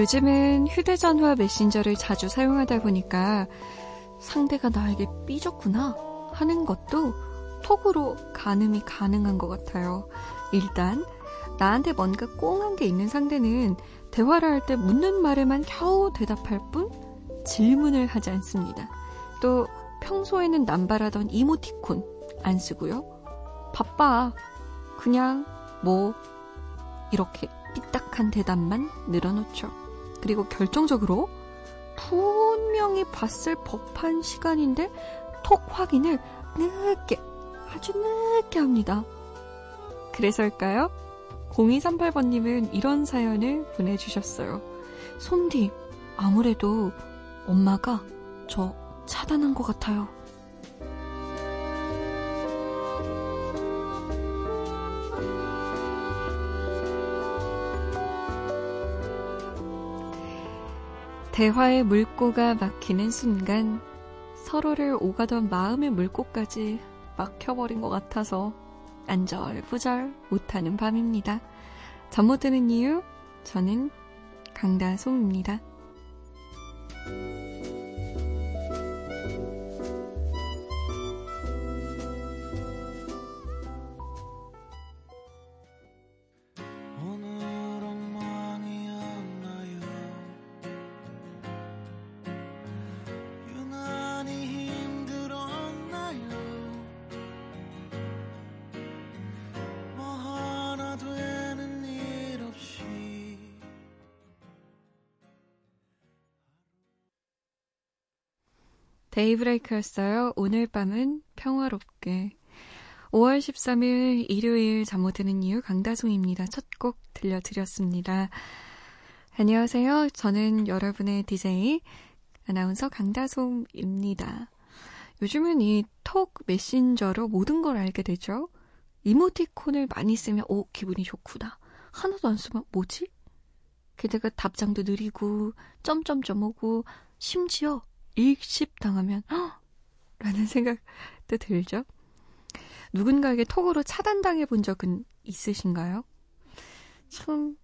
요즘은 휴대전화 메신저를 자주 사용하다 보니까 상대가 나에게 삐졌구나 하는 것도 톡으로 가늠이 가능한 것 같아요. 일단 나한테 뭔가 꽁한 게 있는 상대는 대화를 할 때 묻는 말에만 겨우 대답할 뿐 질문을 하지 않습니다. 또 평소에는 남발하던 이모티콘 안 쓰고요. 바빠, 그냥 뭐 이렇게 삐딱한 대답만 늘어놓죠. 그리고 결정적으로 분명히 봤을 법한 시간인데 톡 확인을 늦게, 아주 늦게 합니다. 그래서일까요? 0238번님은 이런 사연을 보내주셨어요. 손디, 아무래도 엄마가 저 차단한 것 같아요. 대화의 물꼬가 막히는 순간 서로를 오가던 마음의 물꼬까지 막혀버린 것 같아서 안절부절 못하는 밤입니다. 잠 못 드는 이유, 저는 강다솜입니다. '데이브레이크'였어요. 오늘 밤은 평화롭게. 5월 13일 일요일 잠 못 드는 이유 강다솜입니다. 첫 곡 들려드렸습니다. 안녕하세요. 저는 여러분의 DJ 아나운서 강다솜입니다. 요즘은 이 톡 메신저로 모든 걸 알게 되죠. 이모티콘을 많이 쓰면 오, 기분이 좋구나. 하나도 안 쓰면 뭐지? 게다가 답장도 느리고 점점점 오고 심지어 일식당하면 라는 생각도 들죠. 누군가에게 톡으로 차단당해 본 적은 있으신가요? 참,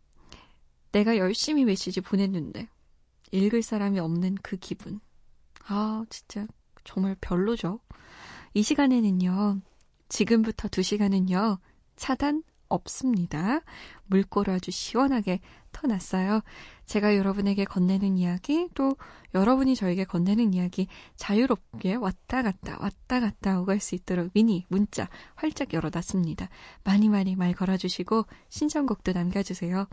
내가 열심히 메시지 보냈는데 읽을 사람이 없는 그 기분. 아, 진짜 정말 별로죠. 이 시간에는요, 지금부터 2시간은요 차단 없습니다. 물꼬를 아주 시원하게 터놨어요. 제가 여러분에게 건네는 이야기, 또 여러분이 저에게 건네는 이야기 자유롭게 왔다 갔다 오갈 수 있도록 미니 문자 활짝 열어놨습니다. 많이 많이 말 걸어주시고 신청곡도 남겨주세요.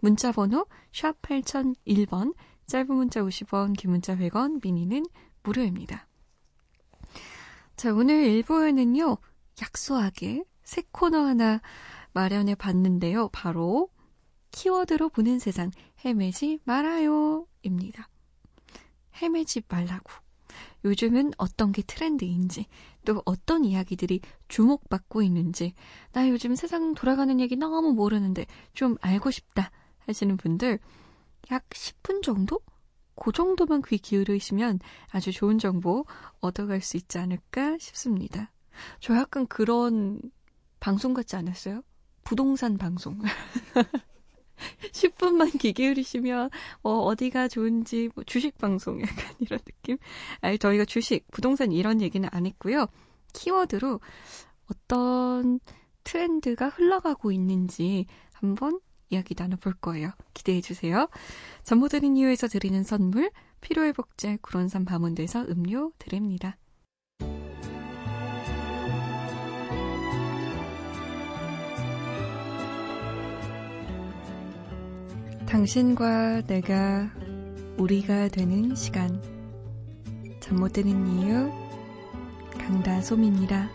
문자 번호 샵 8001번, 짧은 문자 50원, 긴 문자 100원, 미니는 무료입니다. 자, 오늘 1부에는요 약소하게 새 코너 하나 마련해 봤는데요. 바로 키워드로 보는 세상, 헤매지 말아요 입니다. 헤매지 말라고. 요즘은 어떤 게 트렌드인지, 또 어떤 이야기들이 주목받고 있는지, 나 요즘 세상 돌아가는 얘기 너무 모르는데 좀 알고 싶다 하시는 분들, 약 10분 정도? 그 정도만 귀 기울이시면 아주 좋은 정보 얻어갈 수 있지 않을까 싶습니다. 저 약간 그런 방송 같지 않았어요? 부동산 방송. 10분만 귀 기울이시면 어디가 좋은지, 뭐 주식 방송 약간 이런 느낌. 아니, 저희가 주식, 부동산 이런 얘기는 안 했고요. 키워드로 어떤 트렌드가 흘러가고 있는지 한번 이야기 나눠볼 거예요. 기대해 주세요. 잠 못 드는 이유에서 드리는 선물, 피로회복제 구론산 밤원대에서 음료 드립니다. 당신과 내가, 우리가 되는 시간. 잠 못 드는 이유, 강다솜입니다.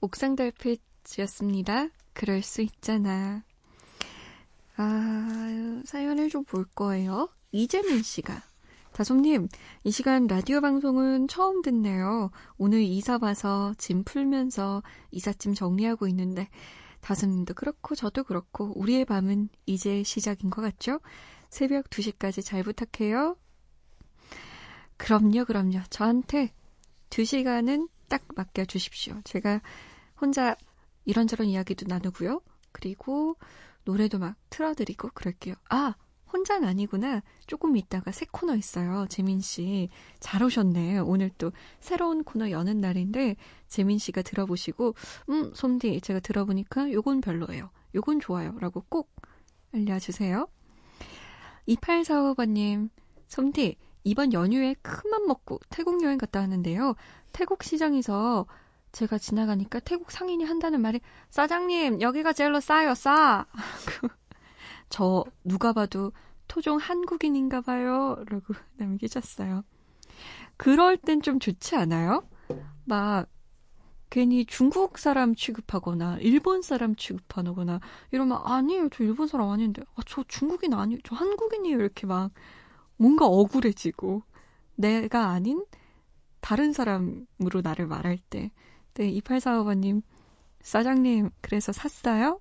옥상달빛이었습니다. 그럴 수 있잖아. 아, 사연을 좀 볼 거예요. 이재민 씨가. 다솜님, 이 시간 라디오 방송은 처음 듣네요. 오늘 이사 와서 짐 풀면서 이삿짐 정리하고 있는데 다솜님도 그렇고 저도 그렇고 우리의 밤은 이제 시작인 것 같죠? 새벽 2시까지 잘 부탁해요. 그럼요. 저한테 2시간은 딱 맡겨주십시오. 제가 혼자 이런저런 이야기도 나누고요. 그리고 노래도 막 틀어드리고 그럴게요. 아! 혼자는 아니구나. 조금 있다가 새 코너 있어요. 재민 씨. 잘 오셨네. 오늘 또 새로운 코너 여는 날인데 재민 씨가 들어보시고 솜디 제가 들어보니까 요건 별로예요. 요건 좋아요. 라고 꼭 알려주세요. 2845번님. 솜디 이번 연휴에 큰맘 먹고 태국 여행 갔다 왔는데요. 태국 시장에서 제가 지나가니까 태국 상인이 한다는 말이 사장님 여기가 제일로 싸요. 싸. 저 누가 봐도 토종 한국인인가 봐요. 라고 남기셨어요. 그럴 땐 좀 좋지 않아요? 막 괜히 중국 사람 취급하거나 일본 사람 취급하거나 이러면 아니에요. 저 일본 사람 아닌데. 아, 저 중국인 아니에요. 저 한국인이에요. 이렇게 막 뭔가 억울해지고 내가 아닌 다른 사람으로 나를 말할 때. 네, 2845번님 사장님 그래서 샀어요?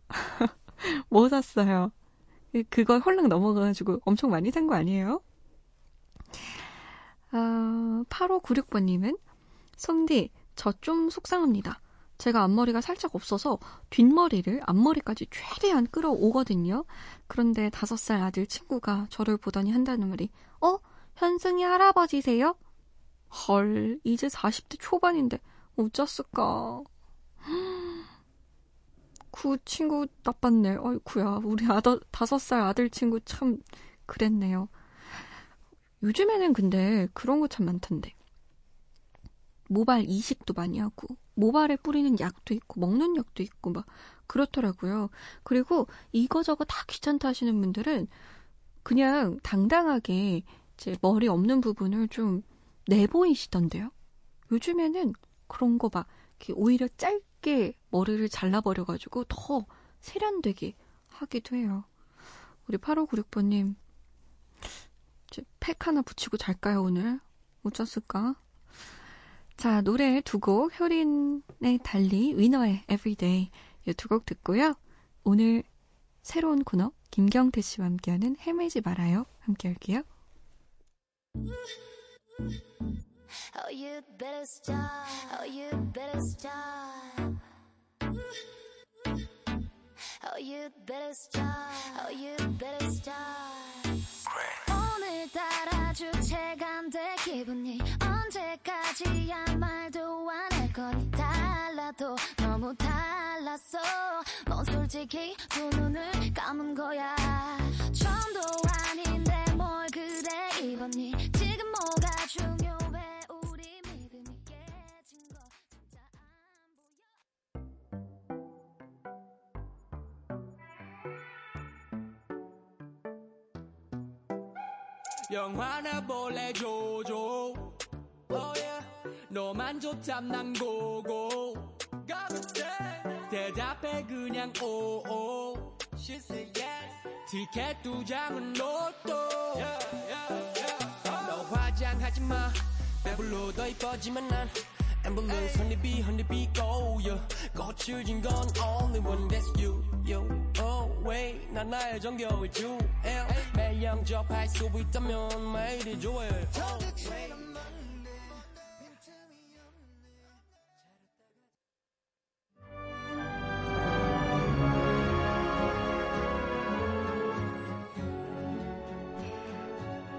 뭐 샀어요? 그걸 홀랑 넘어가가지고 엄청 많이 산 거 아니에요? 8596번님은 솜디 저 좀 속상합니다. 제가 앞머리가 살짝 없어서 뒷머리를 앞머리까지 최대한 끌어오거든요. 그런데 5살 아들 친구가 저를 보더니 한다는 말이 현승이 할아버지세요? 헐 이제 40대 초반인데 어쩌었을까. 그 친구 나빴네. 아이쿠야. 우리 5살 아들 친구 참 그랬네요. 요즘에는 근데 그런 거 참 많던데. 모발 이식도 많이 하고 모발에 뿌리는 약도 있고 먹는 약도 있고 막 그렇더라고요. 그리고 이거저거 다 귀찮다 하시는 분들은 그냥 당당하게 이제 머리 없는 부분을 좀 내보이시던데요. 요즘에는 그런 거 막 오히려 짧게 머리를 잘라버려가지고 더 세련되게 하기도 해요. 우리 8596번님 팩 하나 붙이고 잘까요 오늘? 어쩌었을까? 자 노래 두 곡 효린의 달리 위너의 Everyday 이 두 곡 듣고요. 오늘 새로운 코너 김경태 씨와 함께하는 헤매지 말아요. 함께 할게요. Oh, you better stop. Oh, you better stop. Oh, you better stop. Oh, you better stop. 오늘따라 주체간대 기분이 언제까지야 말도 안 할 거니 달라도 너무 달랐어. 넌 솔직히 두 눈을 감은 거야. 처음도 아닌데 뭘 그래 입었니. 지금 뭐가 중요해. 영화나 볼래 조조 oh yeah. 너만 좋담 난 고고 대답해 그냥 오오 She said yes. 티켓 2장은 로또 yeah, yeah, yeah. Oh. 너 화장하지마 배불러 더 이뻐지만 난 I'm blue hey. Honeybee honeybee go yeah. 꽃을 진 건 only one that's you yo. Oh wait 난 나의 정겨울 주 영접할 수 있다면 매일이 좋아요.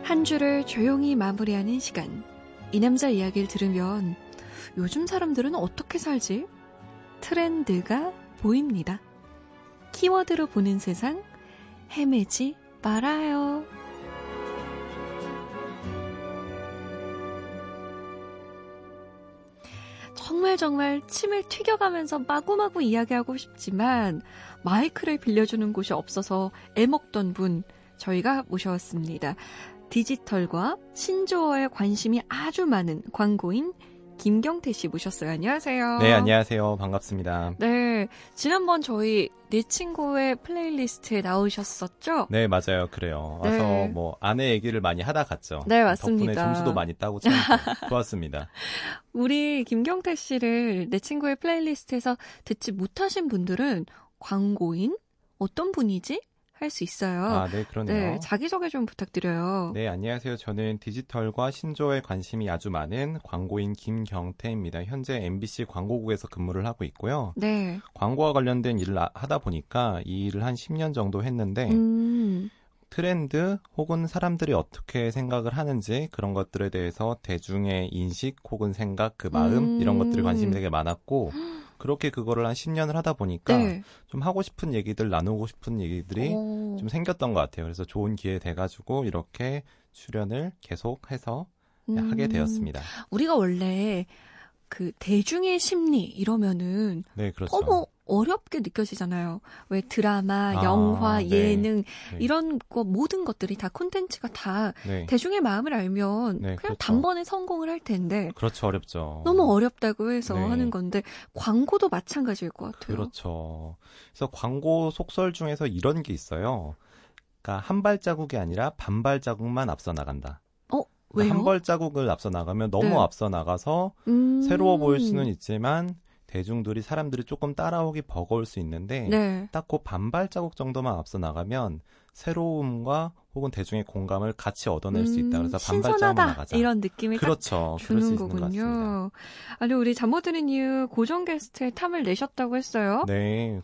한 주를 조용히 마무리하는 시간. 이 남자 이야기를 들으면 요즘 사람들은 어떻게 살지? 트렌드가 보입니다. 키워드로 보는 세상 헤매지 말아요. 정말 침을 튀겨가면서 마구마구 이야기하고 싶지만 마이크를 빌려주는 곳이 없어서 애먹던 분 저희가 모셔왔습니다. 디지털과 신조어에 관심이 아주 많은 광고인 김경태 씨 모셨어요. 안녕하세요. 네, 안녕하세요. 반갑습니다. 네, 지난번 저희 내 친구의 플레이리스트에 나오셨었죠? 네, 맞아요. 그래요. 와서 네. 뭐 아내 얘기를 많이 하다 갔죠. 네, 맞습니다. 덕분에 점수도 많이 따고 참 좋았습니다. 우리 김경태 씨를 내 친구의 플레이리스트에서 듣지 못하신 분들은 광고인? 어떤 분이지? 할 수 있어요. 아, 네, 그러네요. 네, 자기소개 좀 부탁드려요. 네, 안녕하세요. 저는 디지털과 신조어에 관심이 아주 많은 광고인 김경태입니다. 현재 MBC 광고국에서 근무를 하고 있고요. 네. 광고와 관련된 일을 하다 보니까 이 일을 한 10년 정도 했는데 트렌드 혹은 사람들이 어떻게 생각을 하는지 그런 것들에 대해서 대중의 인식 혹은 생각, 그 마음 이런 것들에 관심이 되게 많았고 그렇게 그거를 한 10년을 하다 보니까 네. 좀 하고 싶은 얘기들, 나누고 싶은 얘기들이 좀 생겼던 것 같아요. 그래서 좋은 기회 돼가지고 이렇게 출연을 계속해서 하게 되었습니다. 우리가 원래 그 대중의 심리 이러면은 네, 그렇죠. 너무 어렵게 느껴지잖아요. 왜 드라마, 영화, 네. 예능 이런 거 모든 것들이 다 콘텐츠가 다 네. 대중의 마음을 알면 네, 그냥 그렇죠. 단번에 성공을 할 텐데 그렇죠. 어렵죠. 너무 어렵다고 해서 네. 하는 건데 광고도 마찬가지일 것 같아요. 그렇죠. 그래서 광고 속설 중에서 이런 게 있어요. 그러니까 한 발자국이 아니라 반발자국만 앞서 나간다. 왜요? 한 발자국을 앞서 나가면 너무 네. 앞서 나가서 새로워 보일 수는 있지만 대중들이 사람들이 조금 따라오기 버거울 수 있는데 네. 딱 그 반발자국 정도만 앞서 나가면 새로움과 혹은 대중의 공감을 같이 얻어낼 수 있다. 그래서 반발자국만 나가자. 이런 느낌이 그렇죠. 주는 그럴 수 있는 거군요. 아니 우리 잠 못 드는 이유 고정 게스트에 탐을 내셨다고 했어요. 네.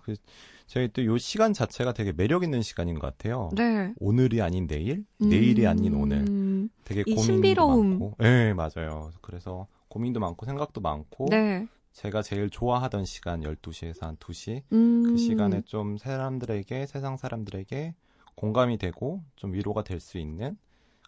저희 또 이 시간 자체가 되게 매력 있는 시간인 것 같아요. 네. 오늘이 아닌 내일, 내일이 아닌 오늘. 되게 고민도 신비로움. 많고. 네, 맞아요. 그래서 고민도 많고 생각도 많고 네. 제가 제일 좋아하던 시간 12시에서 한 2시 그 시간에 좀 사람들에게, 세상 사람들에게 공감이 되고 좀 위로가 될 수 있는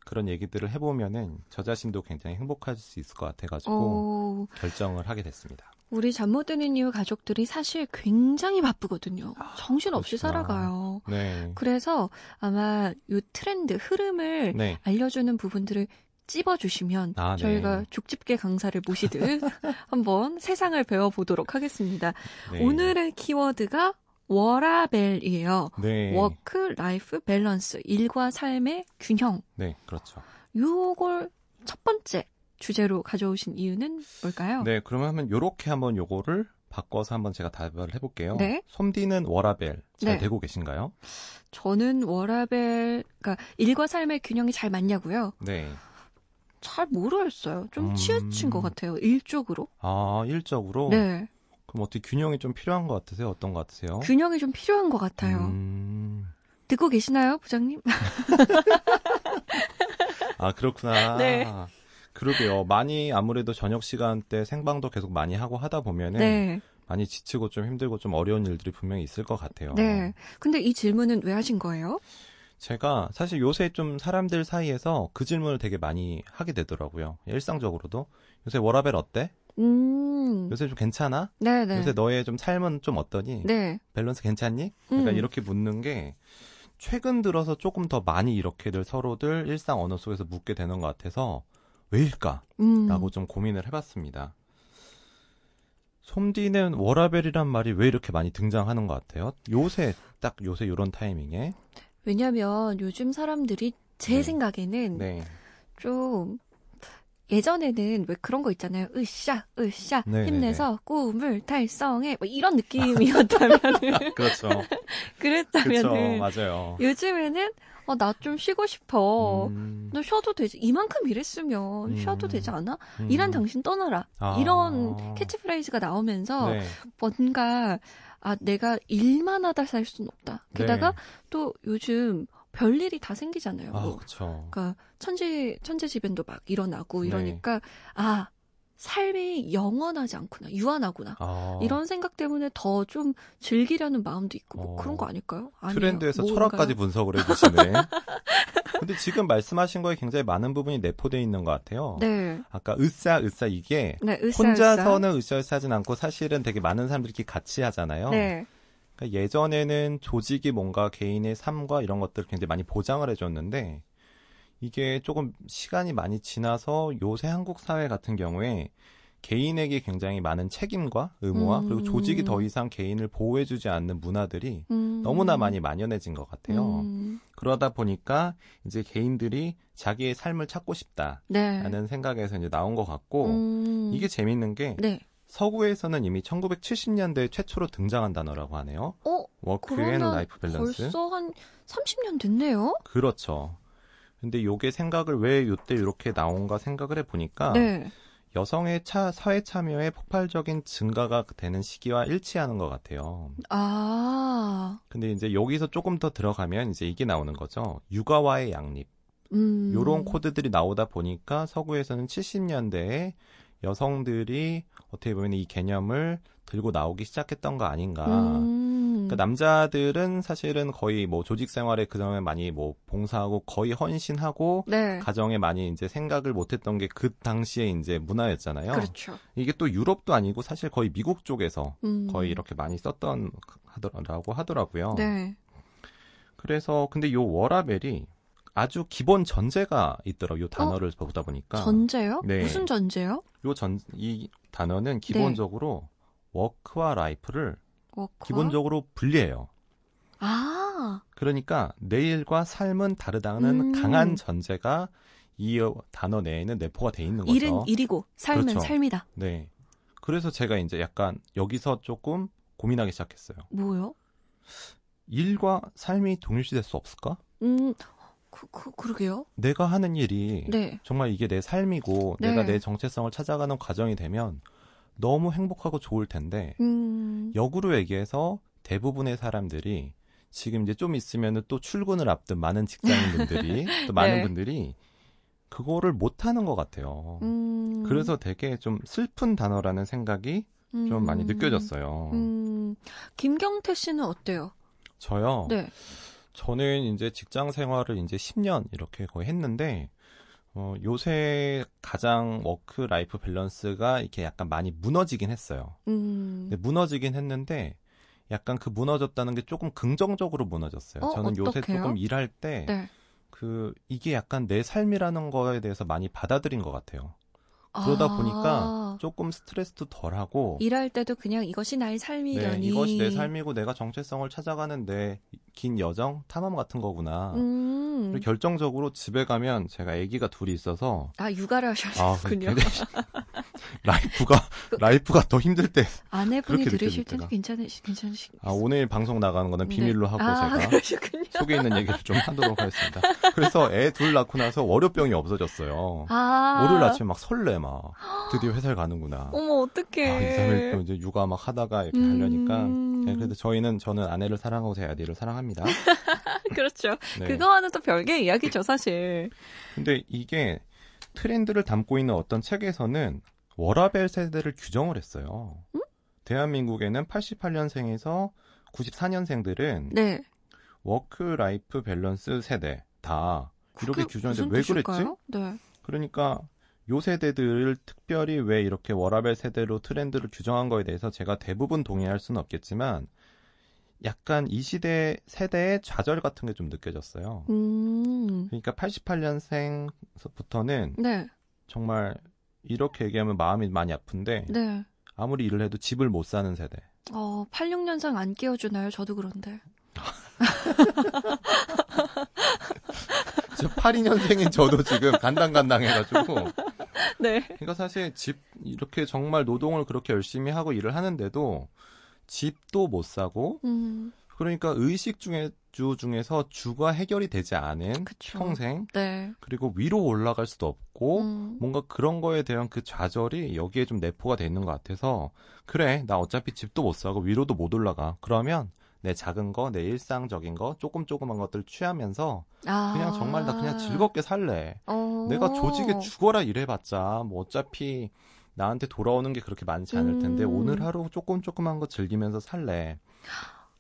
그런 얘기들을 해보면은 저 자신도 굉장히 행복할 수 있을 것 같아가지고 결정을 하게 됐습니다. 우리 잠 못 드는 이유 가족들이 사실 굉장히 바쁘거든요. 정신없이 살아가요. 네. 그래서 아마 이 트렌드, 흐름을 네. 알려주는 부분들을 찝어주시면 아, 저희가 네. 족집게 강사를 모시듯 한번 세상을 배워보도록 하겠습니다. 네. 오늘의 키워드가 워라벨이에요. 네. 워크, 라이프, 밸런스, 일과 삶의 균형. 네, 그렇죠. 요걸 첫 번째 주제로 가져오신 이유는 뭘까요? 네, 그러면 요렇게 한번 요거를 바꿔서 한번 제가 답변을 해볼게요. 네. 솜디는 워라벨 잘 네. 되고 계신가요? 저는 워라벨, 그러니까 일과 삶의 균형이 잘 맞냐고요? 네. 잘 모르겠어요. 좀 치우친 것 같아요. 일적으로. 아, 일적으로? 네. 그럼 어떻게 균형이 좀 필요한 것 같으세요? 어떤 것 같으세요? 균형이 좀 필요한 것 같아요. 듣고 계시나요, 부장님? 아, 그렇구나. 네. 그러게요. 많이 아무래도 저녁 시간대 생방도 계속 많이 하고 하다 보면은 네. 많이 지치고 좀 힘들고 좀 어려운 일들이 분명히 있을 것 같아요. 네. 근데 이 질문은 왜 하신 거예요? 제가 사실 요새 좀 사람들 사이에서 그 질문을 되게 많이 하게 되더라고요. 일상적으로도. 요새 워라벨 어때? 요새 좀 괜찮아? 네네. 요새 너의 좀 삶은 좀 어떠니? 네. 밸런스 괜찮니? 그러니까 이렇게 묻는 게 최근 들어서 조금 더 많이 이렇게들 서로들 일상 언어 속에서 묻게 되는 것 같아서 왜일까? 라고 좀 고민을 해봤습니다. 솜디는 워라벨이란 말이 왜 이렇게 많이 등장하는 것 같아요? 요새, 딱 요새 요런 타이밍에. 왜냐면 요즘 사람들이 제 네. 생각에는 네. 좀 예전에는 왜 그런 거 있잖아요. 으쌰, 으쌰, 네네네. 힘내서 꿈을 달성해. 뭐 이런 느낌이었다면. 그렇죠. 그랬다면. 그렇죠. 맞아요. 요즘에는 나 좀 쉬고 싶어. 너 쉬어도 되지. 이만큼 일했으면 쉬어도 되지 않아? 일한 당신 떠나라. 아. 이런 캐치프레이즈가 나오면서 네. 뭔가 내가 일만 하다 살 수는 없다. 게다가 네. 또 요즘 별일이 다 생기잖아요. 아, 뭐. 그렇죠. 그러니까 천재지변도 막 일어나고 네. 이러니까 삶이 영원하지 않구나. 유한하구나. 이런 생각 때문에 더 좀 즐기려는 마음도 있고 뭐 그런 거 아닐까요? 아니에요. 트렌드에서 뭔가요? 철학까지 분석을 해주시네. 근데 지금 말씀하신 거에 굉장히 많은 부분이 내포되어 있는 것 같아요. 네. 아까 으쌰으쌰 이게 네, 으쌰, 혼자서는 으쌰으쌰 하진 않고 사실은 되게 많은 사람들끼리 같이 하잖아요. 네. 그러니까 예전에는 조직이 뭔가 개인의 삶과 이런 것들을 굉장히 많이 보장을 해줬는데 이게 조금 시간이 많이 지나서 요새 한국 사회 같은 경우에 개인에게 굉장히 많은 책임과 의무와 그리고 조직이 더 이상 개인을 보호해주지 않는 문화들이 너무나 많이 만연해진 것 같아요. 그러다 보니까 이제 개인들이 자기의 삶을 찾고 싶다라는 네. 생각에서 이제 나온 것 같고 이게 재밌는 게 네. 서구에서는 이미 1970년대에 최초로 등장한 단어라고 하네요. 워크 앤 라이프 밸런스. 벌써 한 30년 됐네요. 그렇죠. 근데 요게 생각을 왜 요때 이렇게 나온가 생각을 해보니까 네. 여성의 사회 참여의 폭발적인 증가가 되는 시기와 일치하는 것 같아요. 아. 근데 이제 여기서 조금 더 들어가면 이제 이게 나오는 거죠. 육아와의 양립. 요런 코드들이 나오다 보니까 서구에서는 70년대에 여성들이 어떻게 보면 이 개념을 들고 나오기 시작했던 거 아닌가. 그러니까 남자들은 사실은 거의 뭐 조직 생활에 그전에 많이 뭐 봉사하고 거의 헌신하고 네. 가정에 많이 이제 생각을 못했던 게 그 당시에 이제 문화였잖아요. 그렇죠. 이게 또 유럽도 아니고 사실 거의 미국 쪽에서 거의 이렇게 많이 썼던 하더라고요. 네. 그래서 근데 요 워라벨이 아주 기본 전제가 있더라고요. 요 단어를 보다 보니까. 전제요? 네. 무슨 전제요? 이 단어는 기본적으로 네. 워크와 라이프를 기본적으로 분리해요. 아. 그러니까 내 일과 삶은 다르다는 강한 전제가 이 단어 내에는 내포가 돼 있는 거죠. 일은 일이고 삶은 그렇죠. 삶이다. 네. 그래서 제가 이제 약간 여기서 조금 고민하기 시작했어요. 뭐요? 일과 삶이 동일시될 수 없을까? 그러게요. 내가 하는 일이 네. 정말 이게 내 삶이고 네. 내가 내 정체성을 찾아가는 과정이 되면 너무 행복하고 좋을 텐데 역으로 얘기해서 대부분의 사람들이 지금 이제 좀 있으면 또 출근을 앞둔 많은 직장인분들이 또 많은 네. 분들이 그거를 못하는 것 같아요. 그래서 되게 좀 슬픈 단어라는 생각이 좀 많이 느껴졌어요. 김경태 씨는 어때요? 저요? 네. 저는 이제 직장 생활을 이제 10년 이렇게 거의 했는데 요새 가장 워크 라이프 밸런스가 이렇게 약간 많이 무너지긴 했어요. 근데 무너지긴 했는데 약간 그 무너졌다는 게 조금 긍정적으로 무너졌어요. 저는 어떡해요? 요새 조금 일할 때 네. 이게 약간 내 삶이라는 거에 대해서 많이 받아들인 것 같아요. 그러다 보니까 조금 스트레스도 덜하고 일할 때도 그냥 이것이 나의 삶이려니 네, 이것이 내 삶이고 내가 정체성을 찾아가는 내 긴 여정, 탐험 같은 거구나. 그리고 결정적으로 집에 가면 제가 아기가 둘이 있어서 육아를 하셨군요. 라이프가 더 힘들 때 아내분이 들으실 텐데 괜찮으시겠어요? 오늘 방송 나가는 거는 비밀로 네. 하고 제가 그러시군요. 속에 있는 얘기를 좀 하도록 하겠습니다. 그래서 애 둘 낳고 나서 월요병이 없어졌어요. 월요일 아침에 막 설레 막 드디어 회사를 가는구나. 어머 어떡해. 2, 3일 또 이제 육아 막 하다가 이렇게 하려니까 네, 그래도 저는 아내를 사랑하고 제 아이를 사랑합니다. 그렇죠. 네. 그거와는 또 별개의 이야기죠 사실. 근데 이게 트렌드를 담고 있는 어떤 책에서는 워라벨 세대를 규정을 했어요. 대한민국에는 88년생에서 94년생들은 네. 워크 라이프 밸런스 세대다. 이렇게 규정했는데 왜 그랬지? 네. 그러니까 요 세대들을 특별히 왜 이렇게 워라벨 세대로 트렌드를 규정한 거에 대해서 제가 대부분 동의할 수는 없겠지만 약간 이 시대 세대의 좌절 같은 게 좀 느껴졌어요. 그러니까 88년생부터는 네. 정말 이렇게 얘기하면 마음이 많이 아픈데 네. 아무리 일을 해도 집을 못 사는 세대. 86년생 안 끼워주나요? 저도 그런데. 저 82년생인 저도 지금 간당간당해가지고. 네. 그러니까 사실 이렇게 정말 노동을 그렇게 열심히 하고 일을 하는데도 집도 못 사고 그러니까 중에서 주가 해결이 되지 않은 그쵸. 평생 네. 그리고 위로 올라갈 수도 없고 뭔가 그런 거에 대한 그 좌절이 여기에 좀 내포가 돼 있는 것 같아서 그래 나 어차피 집도 못 사고 위로도 못 올라가 그러면 내 작은 거, 내 일상적인 거, 조그만 것들을 취하면서 그냥 정말 나 그냥 즐겁게 살래. 내가 조직에 죽어라 일해봤자 뭐 어차피 나한테 돌아오는 게 그렇게 많지 않을 텐데 오늘 하루 조그만 거 즐기면서 살래.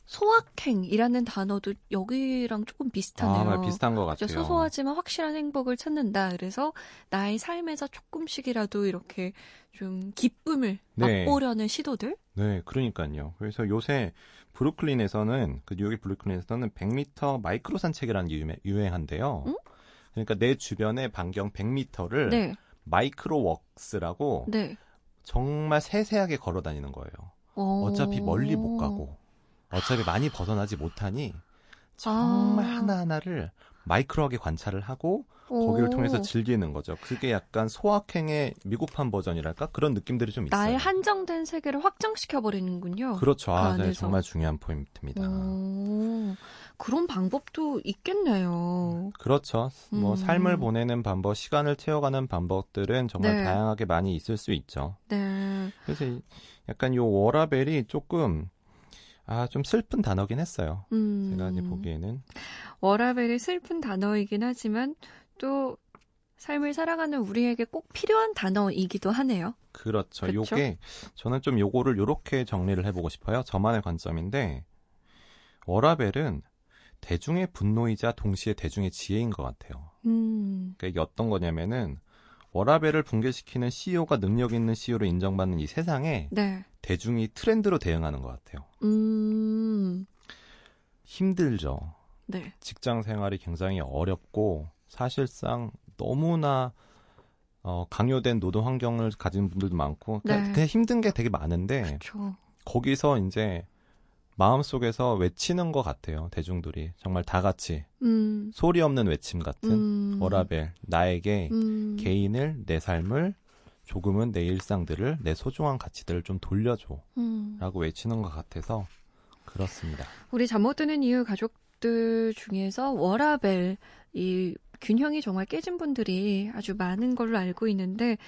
소확행이라는 단어도 여기랑 조금 비슷하네요. 비슷한 것 같아요. 소소하지만 확실한 행복을 찾는다. 그래서 나의 삶에서 조금씩이라도 이렇게 좀 기쁨을 네. 맛보려는 시도들? 네, 그러니까요. 그래서 요새 뉴욕의 브루클린에서는 100m 마이크로 산책이라는 게 유행한데요. 그러니까 내 주변의 반경 100m를 네. 마이크로 웍스라고 네. 정말 세세하게 걸어 다니는 거예요. 어차피 멀리 못 가고 어차피 많이 벗어나지 못하니 정말 하나하나를 마이크로하게 관찰을 하고 거기를 통해서 즐기는 거죠. 그게 약간 소확행의 미국판 버전이랄까? 그런 느낌들이 좀 있어요. 나의 한정된 세계를 확장시켜버리는군요. 그렇죠. 아, 네, 정말 중요한 포인트입니다. 그런 방법도 있겠네요. 그렇죠. 뭐 삶을 보내는 방법, 시간을 채워가는 방법들은 정말 네. 다양하게 많이 있을 수 있죠. 네. 그래서 약간 요 워라벨이 조금 좀 슬픈 단어긴 했어요. 제가 이제 보기에는. 워라벨이 슬픈 단어이긴 하지만 또 삶을 살아가는 우리에게 꼭 필요한 단어이기도 하네요. 그렇죠. 그쵸? 요게 저는 좀 요거를 요렇게 정리를 해보고 싶어요. 저만의 관점인데 워라벨은 대중의 분노이자 동시에 대중의 지혜인 것 같아요. 그러니까 이게 어떤 거냐면은 워라벨을 붕괴시키는 CEO가 능력 있는 CEO로 인정받는 이 세상에 네. 대중이 트렌드로 대응하는 것 같아요. 힘들죠. 네. 직장 생활이 굉장히 어렵고 사실상 너무나 강요된 노동 환경을 가진 분들도 많고 그냥 네. 힘든 게 되게 많은데 그쵸. 거기서 이제 마음속에서 외치는 것 같아요. 대중들이 정말 다 같이 소리 없는 외침 같은 워라벨 나에게 개인을 내 삶을 조금은 내 일상들을 내 소중한 가치들을 좀 돌려줘 라고 외치는 것 같아서 그렇습니다. 우리 잠 못 드는 이유 가족들 중에서 워라벨 이 균형이 정말 깨진 분들이 아주 많은 걸로 알고 있는데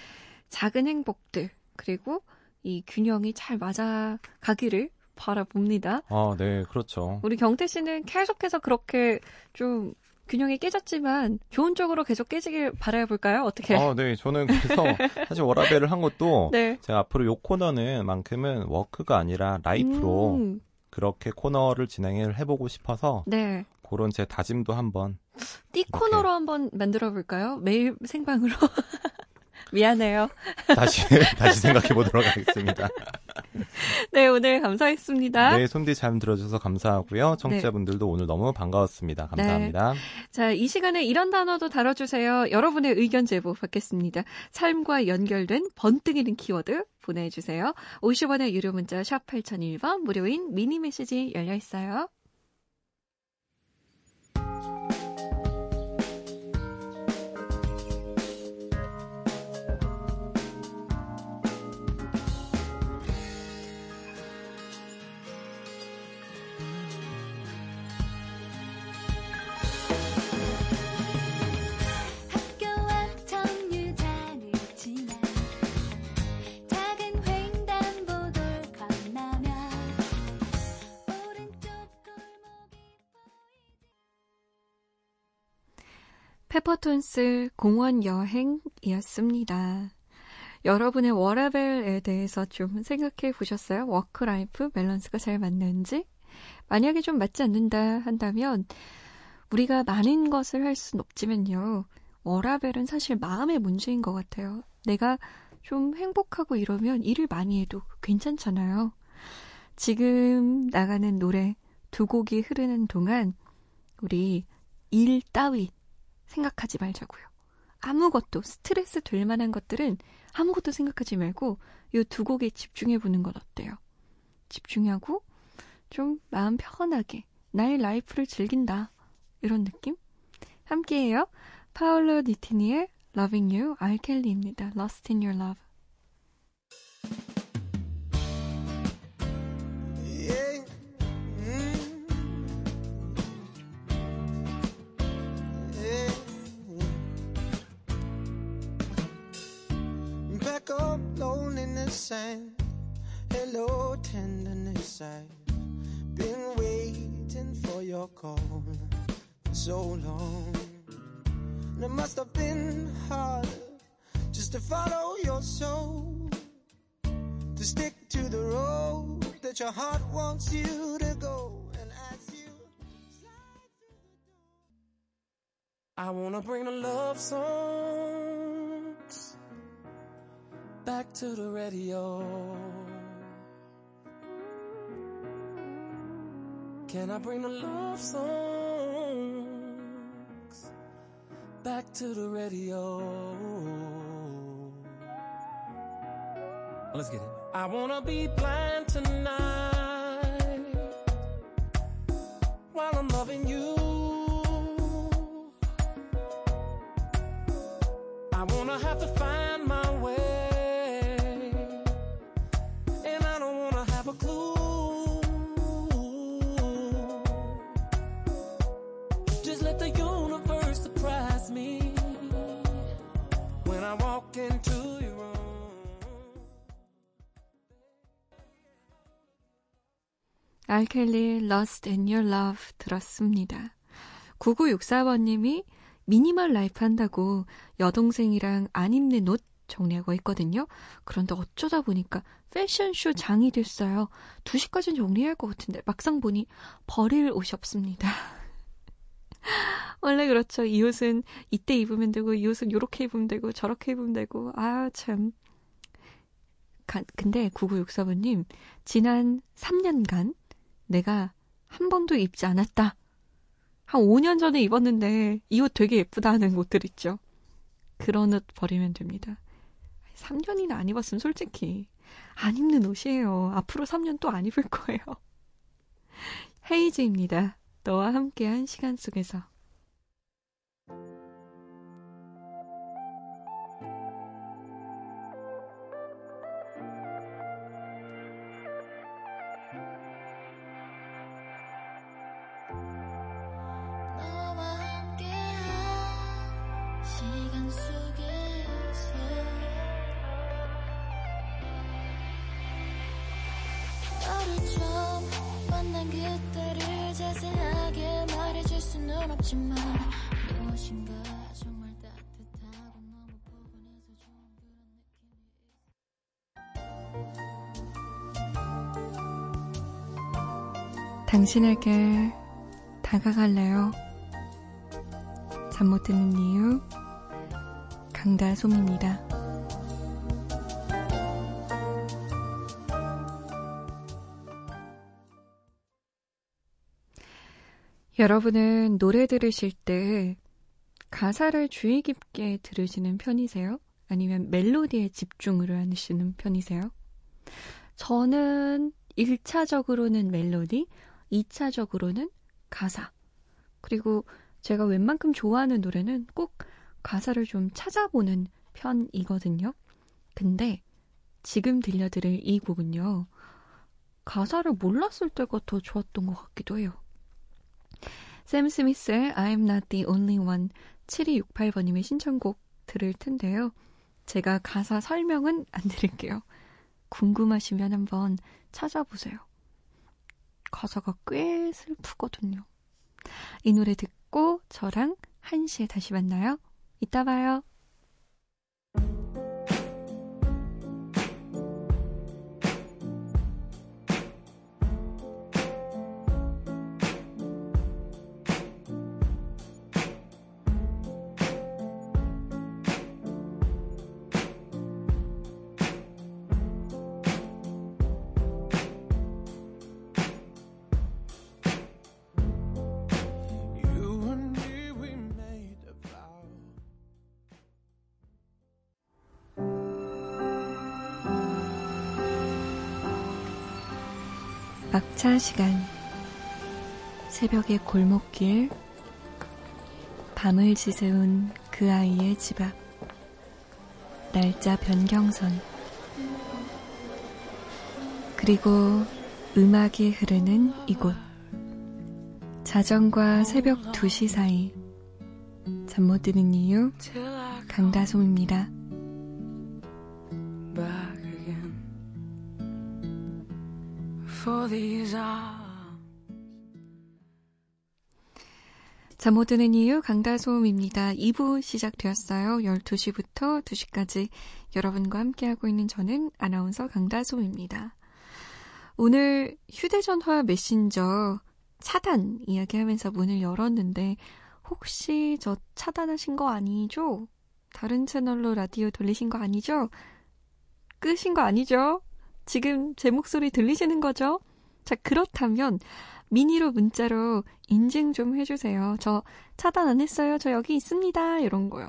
작은 행복들 그리고 이 균형이 잘 맞아 가기를 바라봅니다. 아, 네, 그렇죠. 우리 경태 씨는 계속해서 그렇게 좀 균형이 깨졌지만 좋은 쪽으로 계속 깨지길 바라볼까요? 어떻게? 아, 네, 저는 그래서 사실 워라벨을 한 것도 네. 제가 앞으로 요 코너는 만큼은 워크가 아니라 라이프로 그렇게 코너를 진행을 해보고 싶어서 네. 그런 제 다짐도 한번 띠 코너로 한번 만들어볼까요? 매일 생방으로. 미안해요. 다시 생각해보도록 하겠습니다. 네, 오늘 감사했습니다. 네, 솜디 잘 들어주셔서 감사하고요. 청취자분들도 네. 오늘 너무 반가웠습니다. 감사합니다. 네. 자, 이 시간에 이런 단어도 다뤄주세요. 여러분의 의견 제보 받겠습니다. 삶과 연결된 번뜩이는 키워드 보내주세요. 50원의 유료 문자 샵 8001번 무료인 미니 메시지 열려있어요. 페퍼톤스 공원 여행이었습니다. 여러분의 워라벨에 대해서 좀 생각해 보셨어요? 워크라이프 밸런스가 잘 맞는지? 만약에 좀 맞지 않는다 한다면 우리가 많은 것을 할 순 없지만요. 워라벨은 사실 마음의 문제인 것 같아요. 내가 좀 행복하고 이러면 일을 많이 해도 괜찮잖아요. 지금 나가는 노래 두 곡이 흐르는 동안 우리 일 따위 생각하지 말자고요. 아무것도 스트레스 될 만한 것들은 아무것도 생각하지 말고 이 두 곡에 집중해보는 건 어때요? 집중하고 좀 마음 편하게 나의 라이프를 즐긴다. 이런 느낌? 함께해요. 파울로 니티니의 Loving You, 알켈리입니다. Lost in Your Love. Up loneliness and hello tenderness. I've been waiting for your call for so long. And it must have been hard just to follow your soul, to stick to the road that your heart wants you to go. And as you slide through the door, I wanna bring the love songs back to the radio. Can I bring the love songs back to the radio? Let's get it. I wanna be blind tonight while I'm loving you. I wanna have to find my way, and I don't wanna have a clue. Just let the universe surprise me when I walk into your room. 알켈리 Lost in Your Love 들었습니다. 9964번님이 미니멀 라이프 한다고 여동생이랑 안 입는 옷 정리하고 있거든요. 그런데 어쩌다 보니까 패션쇼 장이 됐어요. 2시까지는 정리해야 할 것 같은데 막상 보니 버릴 옷이 없습니다. 원래 그렇죠. 이 옷은 이때 입으면 되고 이 옷은 요렇게 입으면 되고 저렇게 입으면 되고 아 참. 근데 9964번님 지난 3년간 내가 한 번도 입지 않았다. 한 5년 전에 입었는데 이 옷 되게 예쁘다 하는 옷들 있죠. 그런 옷 버리면 됩니다. 3년이나 안 입었으면 솔직히 안 입는 옷이에요. 앞으로 3년 또 안 입을 거예요. 헤이즈입니다. 너와 함께한 시간 속에서. 당신에게 다가갈래요. 잠 못 드는 이유 강다솜입니다. 여러분은 노래 들으실 때 가사를 주의 깊게 들으시는 편이세요? 아니면 멜로디에 집중을 하시는 편이세요? 저는 1차적으로는 멜로디, 2차적으로는 가사. 그리고 제가 웬만큼 좋아하는 노래는 꼭 가사를 좀 찾아보는 편이거든요. 근데 지금 들려드릴 이 곡은요. 가사를 몰랐을 때가 더 좋았던 것 같기도 해요. 샘 스미스의 I'm Not The Only One 7268번님의 신청곡 들을 텐데요. 제가 가사 설명은 안 드릴게요. 궁금하시면 한번 찾아보세요. 가사가 꽤 슬프거든요. 이 노래 듣고 저랑 1시에 다시 만나요. 이따 봐요. 막차 시간, 새벽의 골목길, 밤을 지새운 그 아이의 집 앞, 날짜 변경선, 그리고 음악이 흐르는 이곳, 자정과 새벽 2시 사이, 잠 못 드는 이유, 강다솜입니다. 잠 못 드는 이유 강다솜입니다. 2부 시작되었어요. 12시부터 2시까지 여러분과 함께하고 있는 저는 아나운서 강다솜입니다. 오늘 휴대전화 메신저 차단 이야기하면서 문을 열었는데 혹시 저 차단하신 거 아니죠? 다른 채널로 라디오 돌리신 거 아니죠? 끄신 거 아니죠? 지금 제 목소리 들리시는 거죠? 자, 그렇다면 미니로 문자로 인증 좀 해주세요. 저 차단 안 했어요. 저 여기 있습니다. 이런 거요.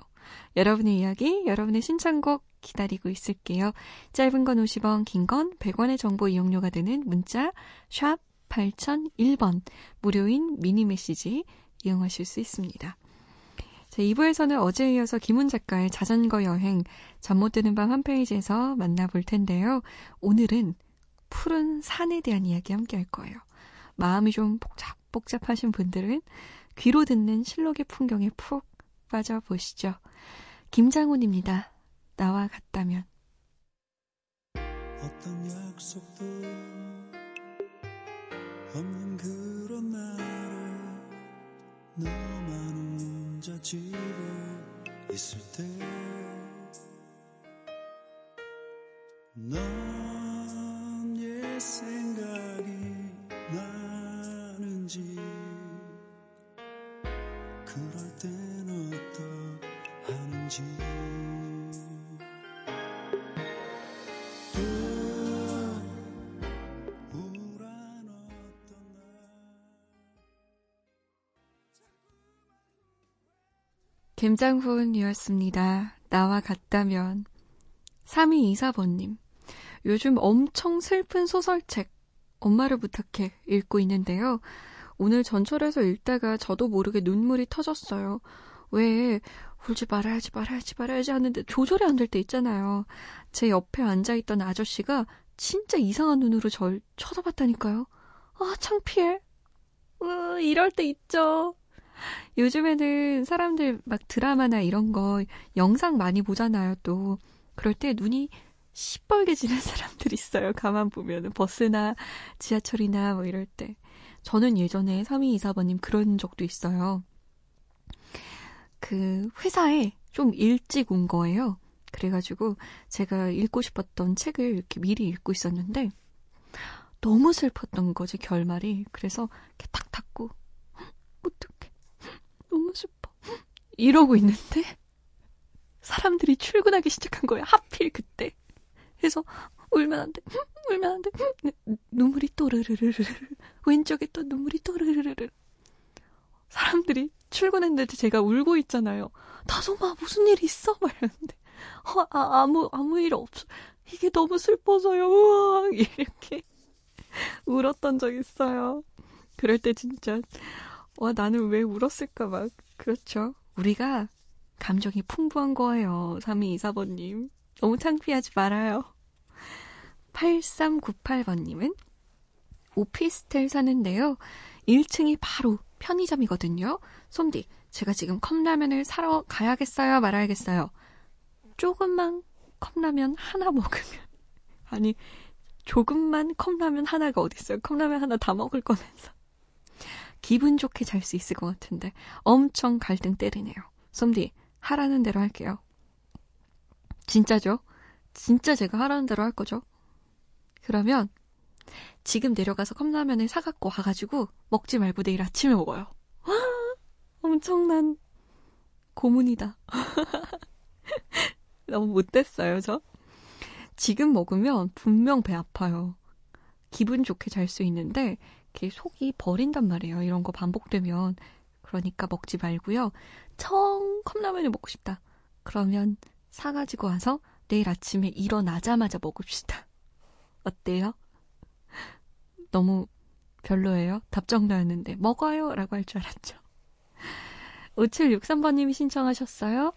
여러분의 이야기, 여러분의 신청곡 기다리고 있을게요. 짧은 건 50원, 긴 건 100원의 정보 이용료가 되는 문자 샵 8001번, 무료인 미니메시지 이용하실 수 있습니다. 자, 2부에서는 어제에 이어서 김훈 작가의 자전거 여행, 잠 못 드는 밤 홈페이지에서 만나볼 텐데요. 오늘은 푸른 산에 대한 이야기 함께 할 거예요. 마음이 좀 복잡하신 분들은 귀로 듣는 실록의 풍경에 푹 빠져보시죠. 김장훈입니다. 나와 같다면. 어떤 약속도 없는 그런 날을 너만 혼자 집에 있을 때 넌 옛 생각이 나는지 그럴 땐 어떠한지 김장훈이었습니다. 나와 같다면. 3224번님. 요즘 엄청 슬픈 소설책 엄마를 부탁해 읽고 있는데요. 오늘 전철에서 읽다가 저도 모르게 눈물이 터졌어요. 왜 울지 말아야지 하는데 조절이 안 될 때 있잖아요. 제 옆에 앉아있던 아저씨가 진짜 이상한 눈으로 절 쳐다봤다니까요. 아, 창피해. 이럴 때 있죠. 요즘에는 사람들 막 드라마나 이런 거 영상 많이 보잖아요. 또 그럴 때 눈이 시뻘게 지는 사람들 있어요. 가만 보면 버스나 지하철이나 뭐 이럴 때. 저는 예전에 3224번님 그런 적도 있어요. 그 회사에 좀 일찍 온 거예요. 그래가지고 제가 읽고 싶었던 책을 이렇게 미리 읽고 있었는데 너무 슬펐던 거지, 결말이. 그래서 이렇게 탁 닫고 어떡해, 너무 슬퍼 이러고 있는데 사람들이 출근하기 시작한 거예요. 하필 그때. 그래서 울면 안 돼. 눈물이 또르르르르. 왼쪽에 또 눈물이 또르르르르. 사람들이 출근했는데 제가 울고 있잖아요. 다솜아, 무슨 일이 있어? 막 이러는데 아무 일 없어. 이게 너무 슬퍼서요. 우와, 이렇게 울었던 적 있어요. 그럴 때 진짜 와, 나는 왜 울었을까 막. 그렇죠. 우리가 감정이 풍부한 거예요. 3224번님. 너무 창피하지 말아요. 8398번님은 오피스텔 사는데요. 1층이 바로 편의점이거든요. 솜디, 제가 지금 컵라면을 사러 가야겠어요? 말아야겠어요? 조금만 컵라면 하나 먹으면. 아니, 조금만 컵라면 하나가 어딨어요. 컵라면 하나 다 먹을 거면서. 기분 좋게 잘 수 있을 것 같은데 엄청 갈등 때리네요. 솜디, 하라는 대로 할게요. 진짜죠? 진짜 제가 하라는 대로 할 거죠? 그러면 지금 내려가서 컵라면을 사갖고 와가지고 먹지 말고 내일 아침에 먹어요. 엄청난 고문이다. 너무 못됐어요, 저? 지금 먹으면 분명 배 아파요. 기분 좋게 잘 수 있는데 이렇게 속이 버린단 말이에요. 이런 거 반복되면. 그러니까 먹지 말고요. 청 컵라면을 먹고 싶다. 그러면 사가지고 와서 내일 아침에 일어나자마자 먹읍시다. 어때요? 너무 별로예요? 답정너였는데 먹어요 라고 할 줄 알았죠. 5763번님이 신청하셨어요.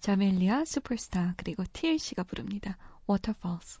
자멜리아 슈퍼스타 그리고 TLC가 부릅니다. Waterfalls.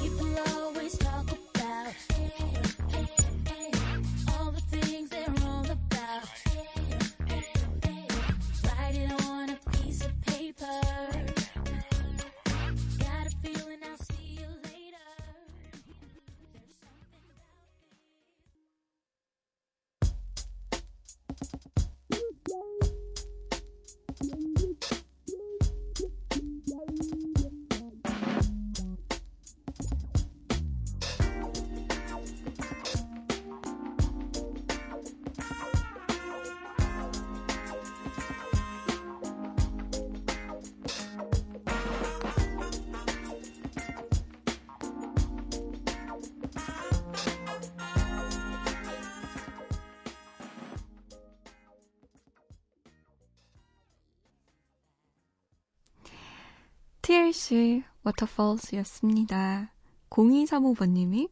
TLC Waterfalls였습니다. 0235번님이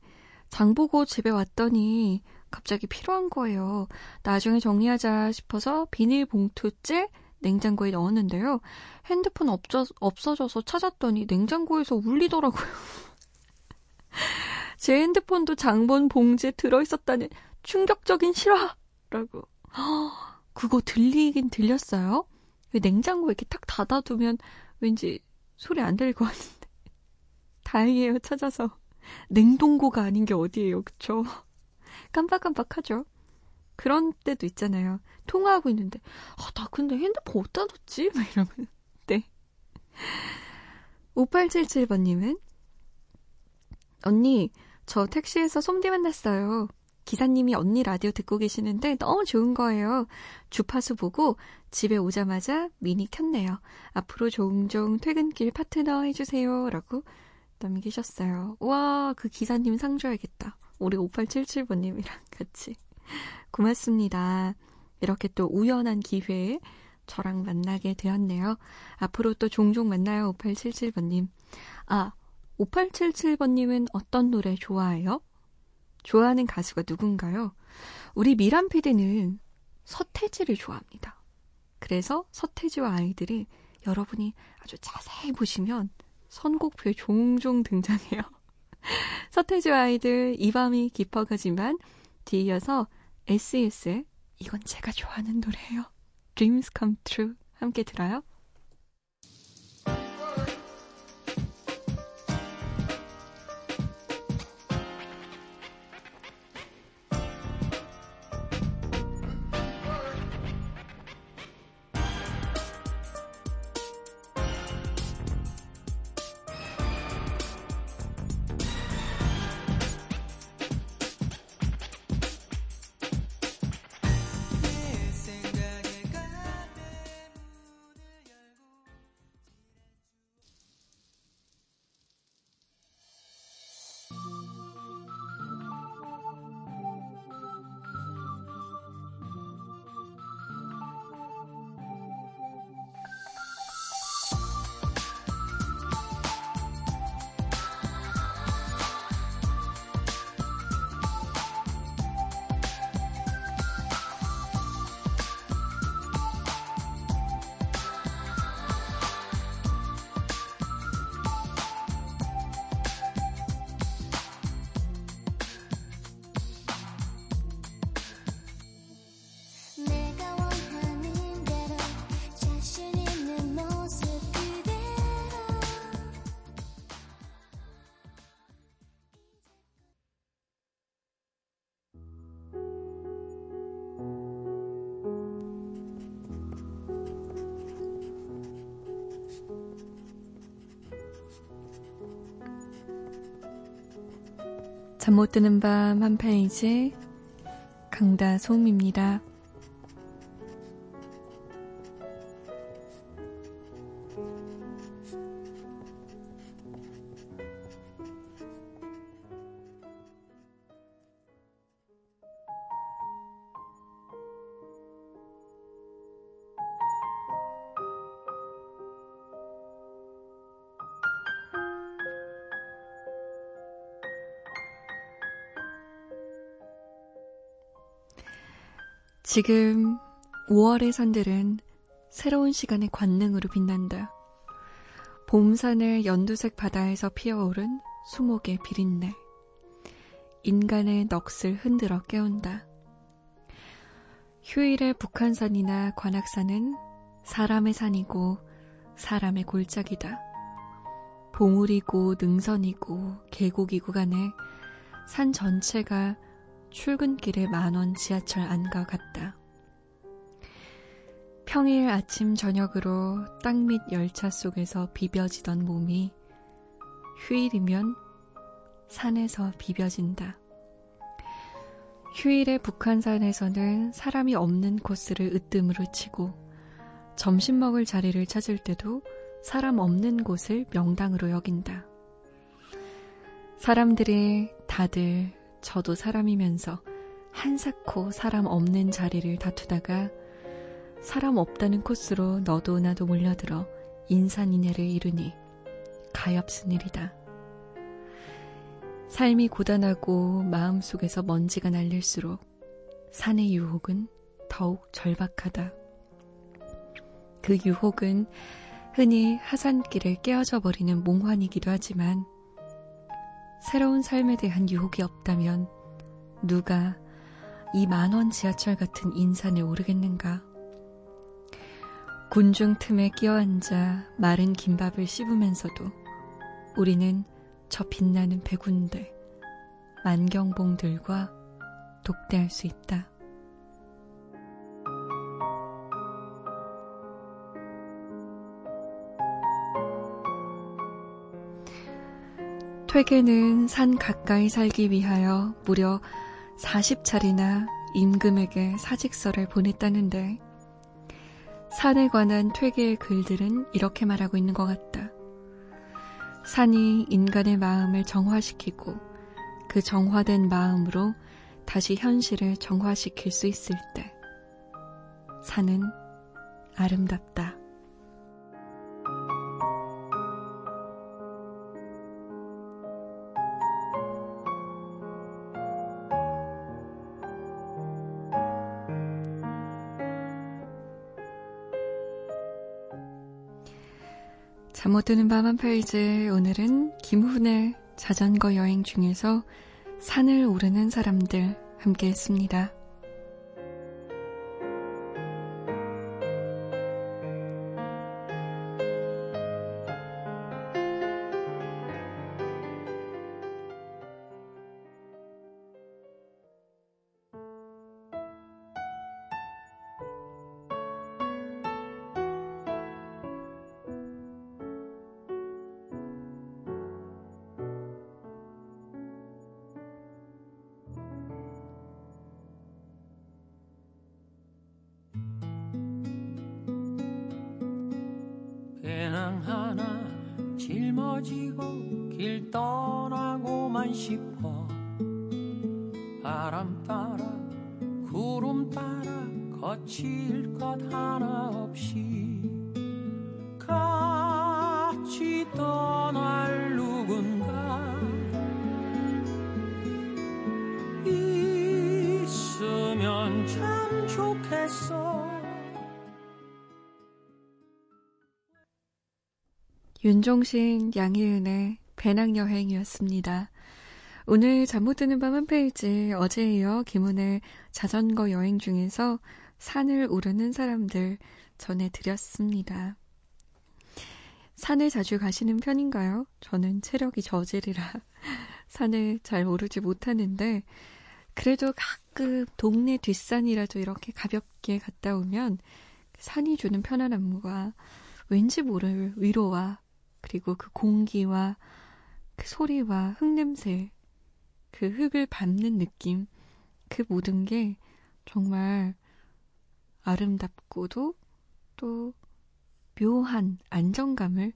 장보고 집에 왔더니 갑자기 필요한 거예요. 나중에 정리하자 싶어서 비닐봉투째 냉장고에 넣었는데요. 핸드폰 없어져서 찾았더니 냉장고에서 울리더라고요. 제 핸드폰도 장본 봉지에 들어있었다는 충격적인 실화라고. 그거 들리긴 들렸어요? 냉장고에 이렇게 탁 닫아두면 왠지 소리 안 들릴 것 같은데. 다행이에요, 찾아서. 냉동고가 아닌 게 어디예요, 그쵸? 깜빡깜빡하죠. 그런 때도 있잖아요. 통화하고 있는데 나 근데 핸드폰 어디다 뒀지? 막 이러면. 네. 5877번님은 언니, 저 택시에서 솜디 만났어요. 기사님이 언니 라디오 듣고 계시는데 너무 좋은 거예요. 주파수 보고 집에 오자마자 미니 켰네요. 앞으로 종종 퇴근길 파트너 해주세요. 라고 남기셨어요. 와, 그 기사님 상 줘야겠다. 우리 5877번님이랑 같이. 고맙습니다. 이렇게 또 우연한 기회에 저랑 만나게 되었네요. 앞으로 또 종종 만나요, 5877번님. 5877번님은 어떤 노래 좋아해요? 좋아하는 가수가 누군가요? 우리 미란 PD는 서태지를 좋아합니다. 그래서 서태지와 아이들이 여러분이 아주 자세히 보시면 선곡표에 종종 등장해요. 서태지와 아이들, 이 밤이 깊어가지만 뒤이어서 SES의 이건 제가 좋아하는 노래예요. Dreams Come True 함께 들어요. 잠 못 드는 밤 한 페이지 강다솜입니다. 지금 5월의 산들은 새로운 시간의 관능으로 빛난다. 봄산의 연두색 바다에서 피어오른 수목의 비린내. 인간의 넋을 흔들어 깨운다. 휴일의 북한산이나 관악산은 사람의 산이고 사람의 골짜기다. 봉우리고 능선이고 계곡이고 간에 산 전체가 출근길의 10,000원 지하철 안과 같다. 평일 아침 저녁으로 땅 밑 열차 속에서 비벼지던 몸이 휴일이면 산에서 비벼진다. 휴일의 북한산에서는 사람이 없는 코스를 으뜸으로 치고 점심 먹을 자리를 찾을 때도 사람 없는 곳을 명당으로 여긴다. 사람들이 다들 저도 사람이면서 한사코 사람 없는 자리를 다투다가 사람 없다는 코스로 너도 나도 몰려들어 인산인해를 이루니 가엾은일이다. 삶이 고단하고 마음속에서 먼지가 날릴수록 산의 유혹은 더욱 절박하다. 그 유혹은 흔히 하산길을 깨어져 버리는 몽환이기도 하지만 새로운 삶에 대한 유혹이 없다면 누가 이 만원 지하철 같은 인산에 오르겠는가. 군중 틈에 끼어앉아 마른 김밥을 씹으면서도 우리는 저 빛나는 백운대, 만경봉들과 독대할 수 있다. 퇴계는 산 가까이 살기 위하여 무려 40차례나 임금에게 사직서를 보냈다는데 산에 관한 퇴계의 글들은 이렇게 말하고 있는 것 같다. 산이 인간의 마음을 정화시키고 그 정화된 마음으로 다시 현실을 정화시킬 수 있을 때 산은 아름답다. 잠 못드는 밤 한 페이지, 오늘은 김훈의 자전거 여행 중에서 산을 오르는 사람들 함께 했습니다. 배낭 하나 짊어지고 길 떠나고만 싶어. 바람 따라 구름 따라 거칠 것 하나 없이 같이 떠날 누군가 있으면 참 좋겠어. 윤종신, 양희은의 배낭여행이었습니다. 오늘 잠 못드는 밤 한 페이지, 어제에 이어 김훈의 자전거 여행 중에서 산을 오르는 사람들 전해드렸습니다. 산을 자주 가시는 편인가요? 저는 체력이 저질이라 산을 잘 오르지 못하는데 그래도 가끔 동네 뒷산이라도 이렇게 가볍게 갔다 오면 산이 주는 편안함과 왠지 모를 위로와 그리고 그 공기와 그 소리와 흙냄새, 그 흙을 밟는 느낌, 그 모든 게 정말 아름답고도 또 묘한 안정감을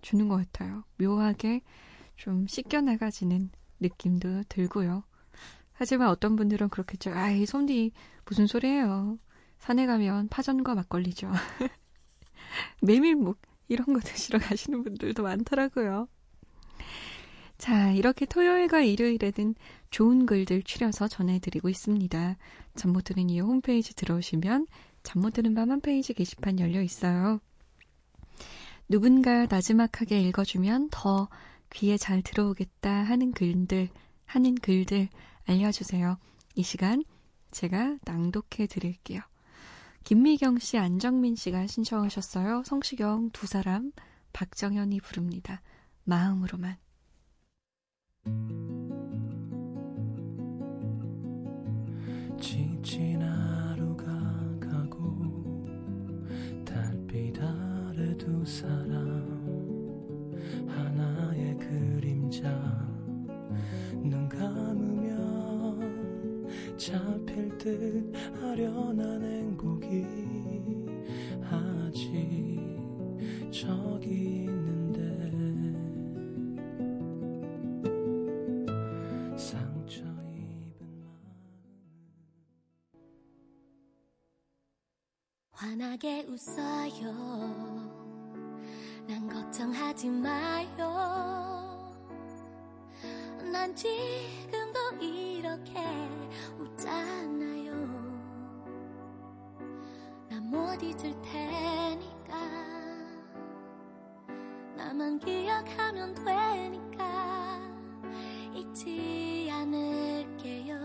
주는 것 같아요. 묘하게 좀 씻겨나가지는 느낌도 들고요. 하지만 어떤 분들은 그렇겠죠. 아이, 손디 무슨 소리예요. 산에 가면 파전과 막걸리죠. 메밀묵 이런 거 드시러 가시는 분들도 많더라고요. 자, 이렇게 토요일과 일요일에는 좋은 글들 추려서 전해드리고 있습니다. 잠 못 드는 이유 홈페이지 들어오시면 잠 못 드는 밤 한 페이지 게시판 열려 있어요. 누군가 나지막하게 읽어주면 더 귀에 잘 들어오겠다 하는 글들, 알려주세요. 이 시간 제가 낭독해 드릴게요. 김미경 씨, 안정민 씨가 신청하셨어요. 성시경 두 사람, 박정현이 부릅니다. 마음으로만. 지친 하루가 가고 달빛 아래 두 사람 하나의 그림자 눈 감으면 잡힐 듯 아련한 행복이 아직 저기 있는데 상처 입은 마음 환하게 웃어요. 난 걱정하지 마요. 난 지금도 이렇게 웃잖아요. 난 못 잊을 테니까 나만 기억하면 되니까 잊지 않을게요.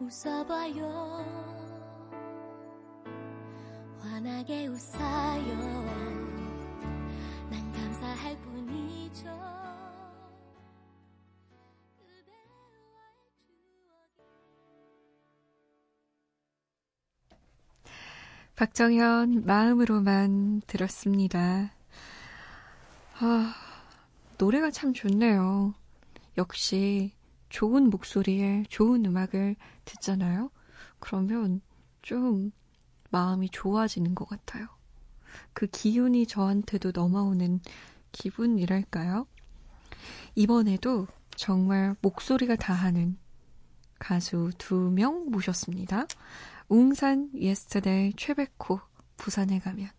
웃어봐요. 환하게 웃어요. 난 감사할 뿐이죠. 박정현 마음으로만 들었습니다. 아, 노래가 참 좋네요. 역시 좋은 목소리에 좋은 음악을 듣잖아요. 그러면 좀 마음이 좋아지는 것 같아요. 그 기운이 저한테도 넘어오는 기분이랄까요? 이번에도 정말 목소리가 다하는 가수 2명 모셨습니다. 웅산 예스터데이 최백호 부산에 가면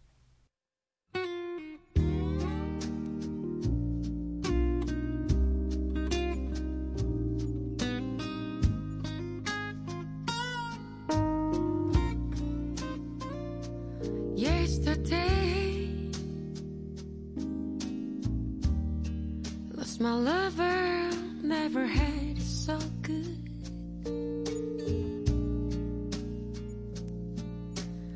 Yesterday, lost my lover, never had it so good.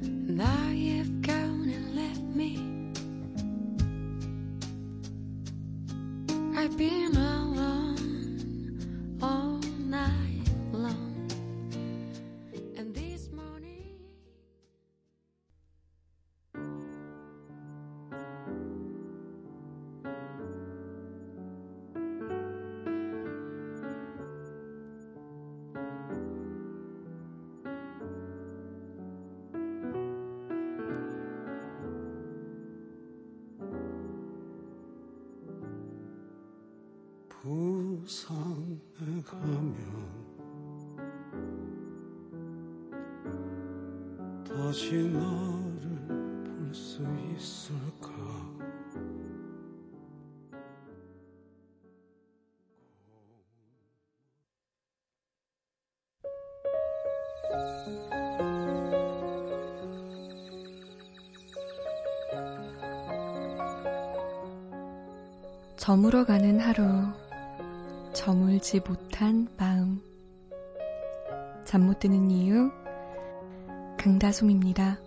And now you've gone and left me. I've been alone all night long. And this morning 부산에 가면 다시 나를 볼 수 있을까? 저물어가는 하루 저물지 못한 마음. 잠 못 드는 이유 강다솜입니다.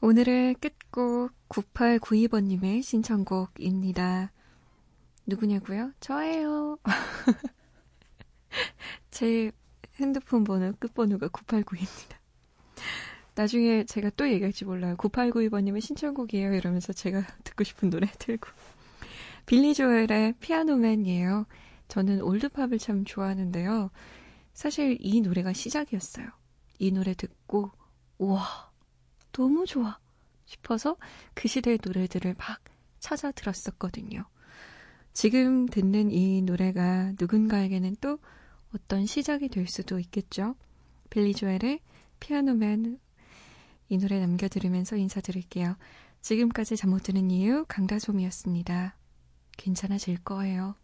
오늘의 끝곡 9892번님의 신청곡입니다. 누구냐고요? 저예요. 제 핸드폰 번호 끝번호가 9892입니다. 나중에 제가 또 얘기할지 몰라요. 9892번님의 신청곡이에요. 이러면서 제가 듣고 싶은 노래 들고. 빌리 조엘의 피아노맨이에요. 저는 올드팝을 참 좋아하는데요. 사실 이 노래가 시작이었어요. 이 노래 듣고 우와 너무 좋아 싶어서 그 시대의 노래들을 막 찾아 들었었거든요. 지금 듣는 이 노래가 누군가에게는 또 어떤 시작이 될 수도 있겠죠. 빌리 조엘의 피아노맨 이 노래 남겨드리면서 인사드릴게요. 지금까지 잠 못 드는 이유 강다솜이었습니다. 괜찮아질 거예요.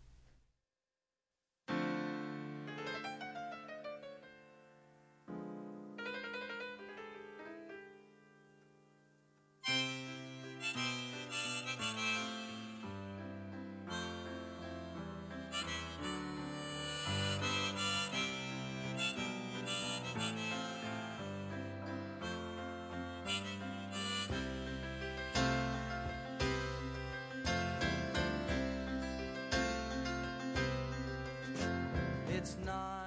It's not